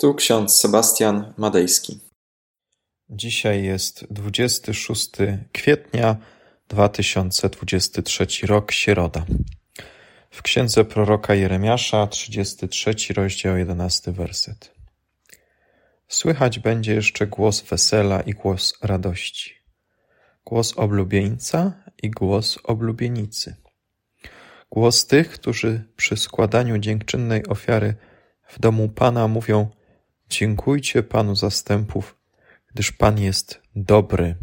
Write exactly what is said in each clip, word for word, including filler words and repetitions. Tu ksiądz Sebastian Madejski. Dzisiaj jest dwudziestego szóstego kwietnia dwa tysiące dwudziesty trzeci rok, środa. W księdze proroka Jeremiasza, trzydziesty trzeci rozdział, jedenasty werset. Słychać będzie jeszcze głos wesela i głos radości, głos oblubieńca i głos oblubienicy, głos tych, którzy przy składaniu dziękczynnej ofiary w domu Pana mówią: dziękujcie Panu zastępów, gdyż Pan jest dobry,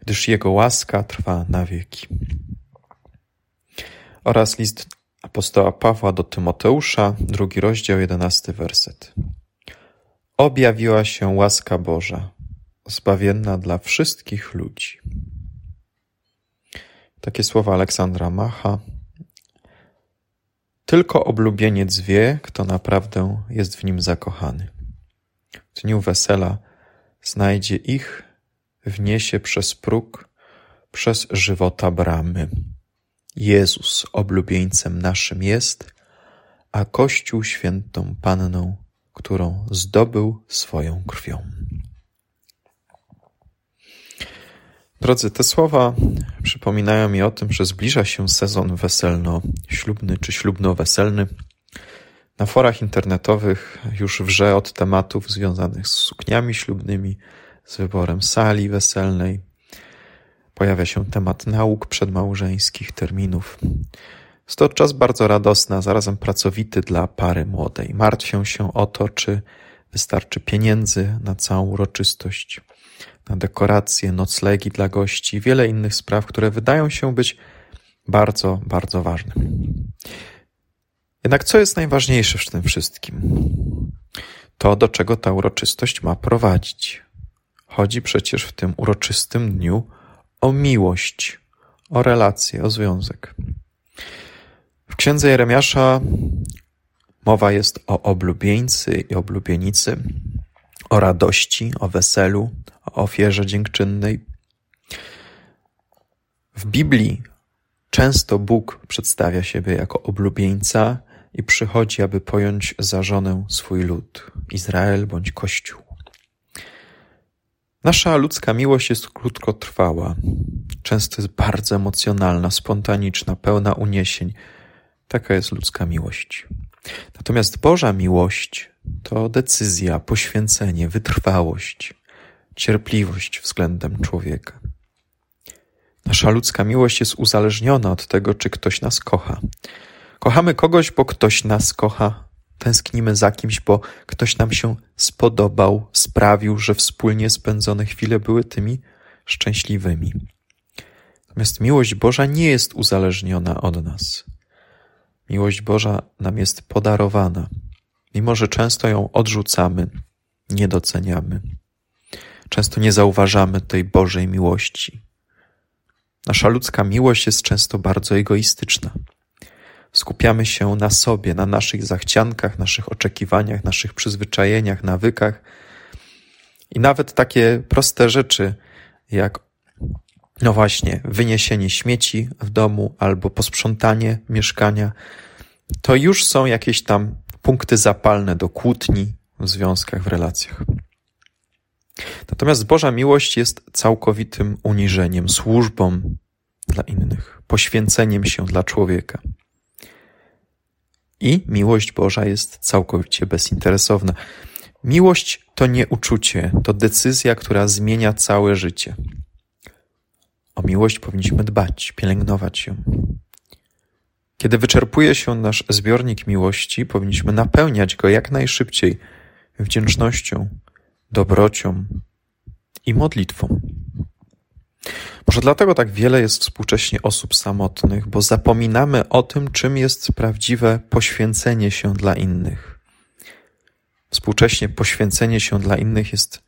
gdyż Jego łaska trwa na wieki. Oraz list apostoła Pawła do Tymoteusza, drugi rozdział, jedenasty werset. Objawiła się łaska Boża, zbawienna dla wszystkich ludzi. Takie słowa Aleksandra Macha. Tylko oblubieniec wie, kto naprawdę jest w nim zakochany. W dniu wesela znajdzie ich, wniesie przez próg, przez żywota bramy. Jezus oblubieńcem naszym jest, a Kościół świętą Panną, którą zdobył swoją krwią. Drodzy, te słowa przypominają mi o tym, że zbliża się sezon weselno-ślubny czy ślubno-weselny. Na forach internetowych już wrze od tematów związanych z sukniami ślubnymi, z wyborem sali weselnej. Pojawia się temat nauk przedmałżeńskich, terminów. Jest to czas bardzo radosny, a zarazem pracowity dla pary młodej. Martwią się o to, czy wystarczy pieniędzy na całą uroczystość, na dekoracje, noclegi dla gości, wiele innych spraw, które wydają się być bardzo, bardzo ważne. Jednak co jest najważniejsze w tym wszystkim? To, do czego ta uroczystość ma prowadzić. Chodzi przecież w tym uroczystym dniu o miłość, o relacje, o związek. W księdze Jeremiasza mowa jest o oblubieńcy i oblubienicy, o radości, o weselu, o ofierze dziękczynnej. W Biblii często Bóg przedstawia siebie jako oblubieńca i przychodzi, aby pojąć za żonę swój lud, Izrael bądź Kościół. Nasza ludzka miłość jest krótkotrwała, często jest bardzo emocjonalna, spontaniczna, pełna uniesień. Taka jest ludzka miłość. Natomiast Boża miłość to decyzja, poświęcenie, wytrwałość, cierpliwość względem człowieka. Nasza ludzka miłość jest uzależniona od tego, czy ktoś nas kocha. Kochamy kogoś, bo ktoś nas kocha. Tęsknimy za kimś, bo ktoś nam się spodobał, sprawił, że wspólnie spędzone chwile były tymi szczęśliwymi. Natomiast miłość Boża nie jest uzależniona od nas. Miłość Boża nam jest podarowana, mimo że często ją odrzucamy, nie doceniamy. Często nie zauważamy tej Bożej miłości. Nasza ludzka miłość jest często bardzo egoistyczna. Skupiamy się na sobie, na naszych zachciankach, naszych oczekiwaniach, naszych przyzwyczajeniach, nawykach. I nawet takie proste rzeczy jak, no właśnie, wyniesienie śmieci w domu albo posprzątanie mieszkania, to już są jakieś tam punkty zapalne do kłótni w związkach, w relacjach. Natomiast Boża miłość jest całkowitym uniżeniem, służbą dla innych, poświęceniem się dla człowieka. I miłość Boża jest całkowicie bezinteresowna. Miłość to nie uczucie, to decyzja, która zmienia całe życie. O miłość powinniśmy dbać, pielęgnować ją. Kiedy wyczerpuje się nasz zbiornik miłości, powinniśmy napełniać go jak najszybciej wdzięcznością, dobrocią i modlitwą. Może dlatego tak wiele jest współcześnie osób samotnych, bo zapominamy o tym, czym jest prawdziwe poświęcenie się dla innych. Współcześnie poświęcenie się dla innych jest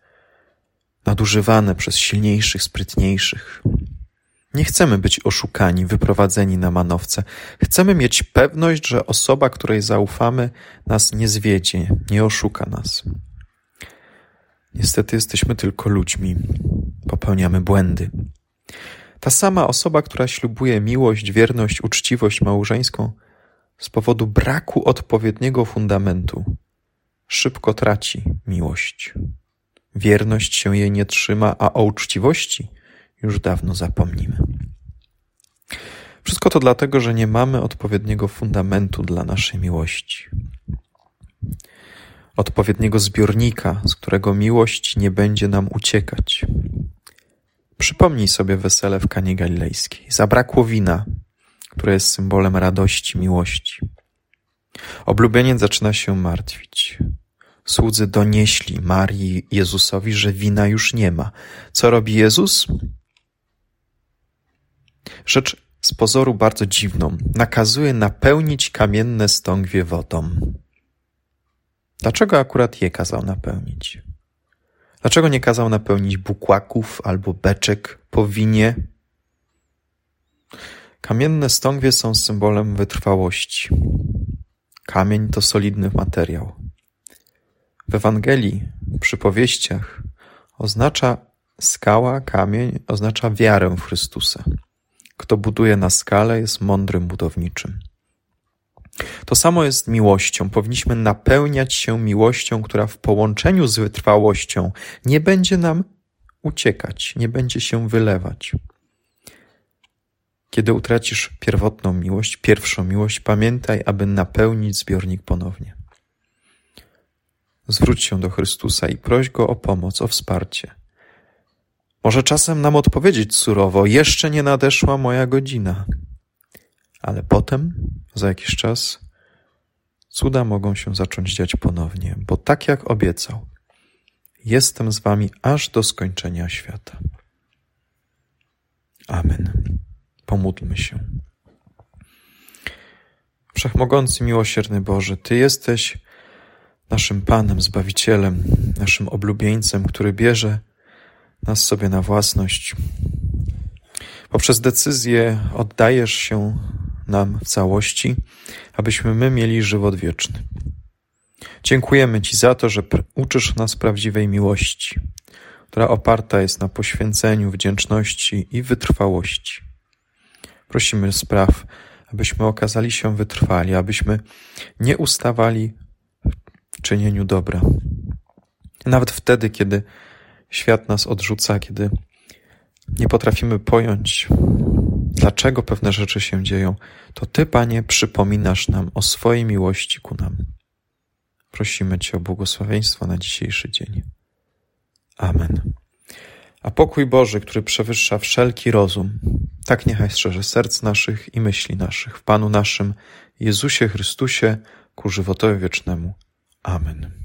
nadużywane przez silniejszych, sprytniejszych. Nie chcemy być oszukani, wyprowadzeni na manowce. Chcemy mieć pewność, że osoba, której zaufamy, nas nie zwiedzie, nie oszuka nas. Niestety jesteśmy tylko ludźmi. Popełniamy błędy. Ta sama osoba, która ślubuje miłość, wierność, uczciwość małżeńską, z powodu braku odpowiedniego fundamentu szybko traci miłość. Wierność się jej nie trzyma, a o uczciwości już dawno zapomnimy. Wszystko to dlatego, że nie mamy odpowiedniego fundamentu dla naszej miłości. Odpowiedniego zbiornika, z którego miłość nie będzie nam uciekać. Przypomnij sobie wesele w Kanie Galilejskiej. Zabrakło wina, które jest symbolem radości, miłości. Oblubieniec zaczyna się martwić. Słudzy donieśli Marii Jezusowi, że wina już nie ma. Co robi Jezus? Rzecz z pozoru bardzo dziwną. Nakazuje napełnić kamienne stągwie wodą. Dlaczego akurat je kazał napełnić? Dlaczego nie kazał napełnić bukłaków albo beczek po winie? Kamienne stągwie są symbolem wytrwałości. Kamień to solidny materiał. W Ewangelii, w przypowieściach oznacza skała, kamień, oznacza wiarę w Chrystusa. Kto buduje na skale, jest mądrym budowniczym. To samo jest miłością. Powinniśmy napełniać się miłością, która w połączeniu z wytrwałością nie będzie nam uciekać, nie będzie się wylewać. Kiedy utracisz pierwotną miłość, pierwszą miłość, pamiętaj, aby napełnić zbiornik ponownie. Zwróć się do Chrystusa i proś Go o pomoc, o wsparcie. Może czasem nam odpowiedzieć surowo, jeszcze nie nadeszła moja godzina. Ale potem, za jakiś czas, cuda mogą się zacząć dziać ponownie, bo tak jak obiecał, jestem z wami aż do skończenia świata. Amen. Pomódlmy się. Wszechmogący, miłosierny Boże, Ty jesteś naszym Panem, Zbawicielem, naszym oblubieńcem, który bierze nas sobie na własność. Poprzez decyzję oddajesz się nam w całości, abyśmy my mieli żywot wieczny. Dziękujemy Ci za to, że uczysz nas prawdziwej miłości, która oparta jest na poświęceniu, wdzięczności i wytrwałości. Prosimy spraw, abyśmy okazali się wytrwali, abyśmy nie ustawali w czynieniu dobra. Nawet wtedy, kiedy świat nas odrzuca, kiedy nie potrafimy pojąć, dlaczego pewne rzeczy się dzieją, to Ty, Panie, przypominasz nam o swojej miłości ku nam. Prosimy Cię o błogosławieństwo na dzisiejszy dzień. Amen. A pokój Boży, który przewyższa wszelki rozum, tak niechaj strzeże serc naszych i myśli naszych w Panu naszym Jezusie Chrystusie ku żywotowi wiecznemu. Amen.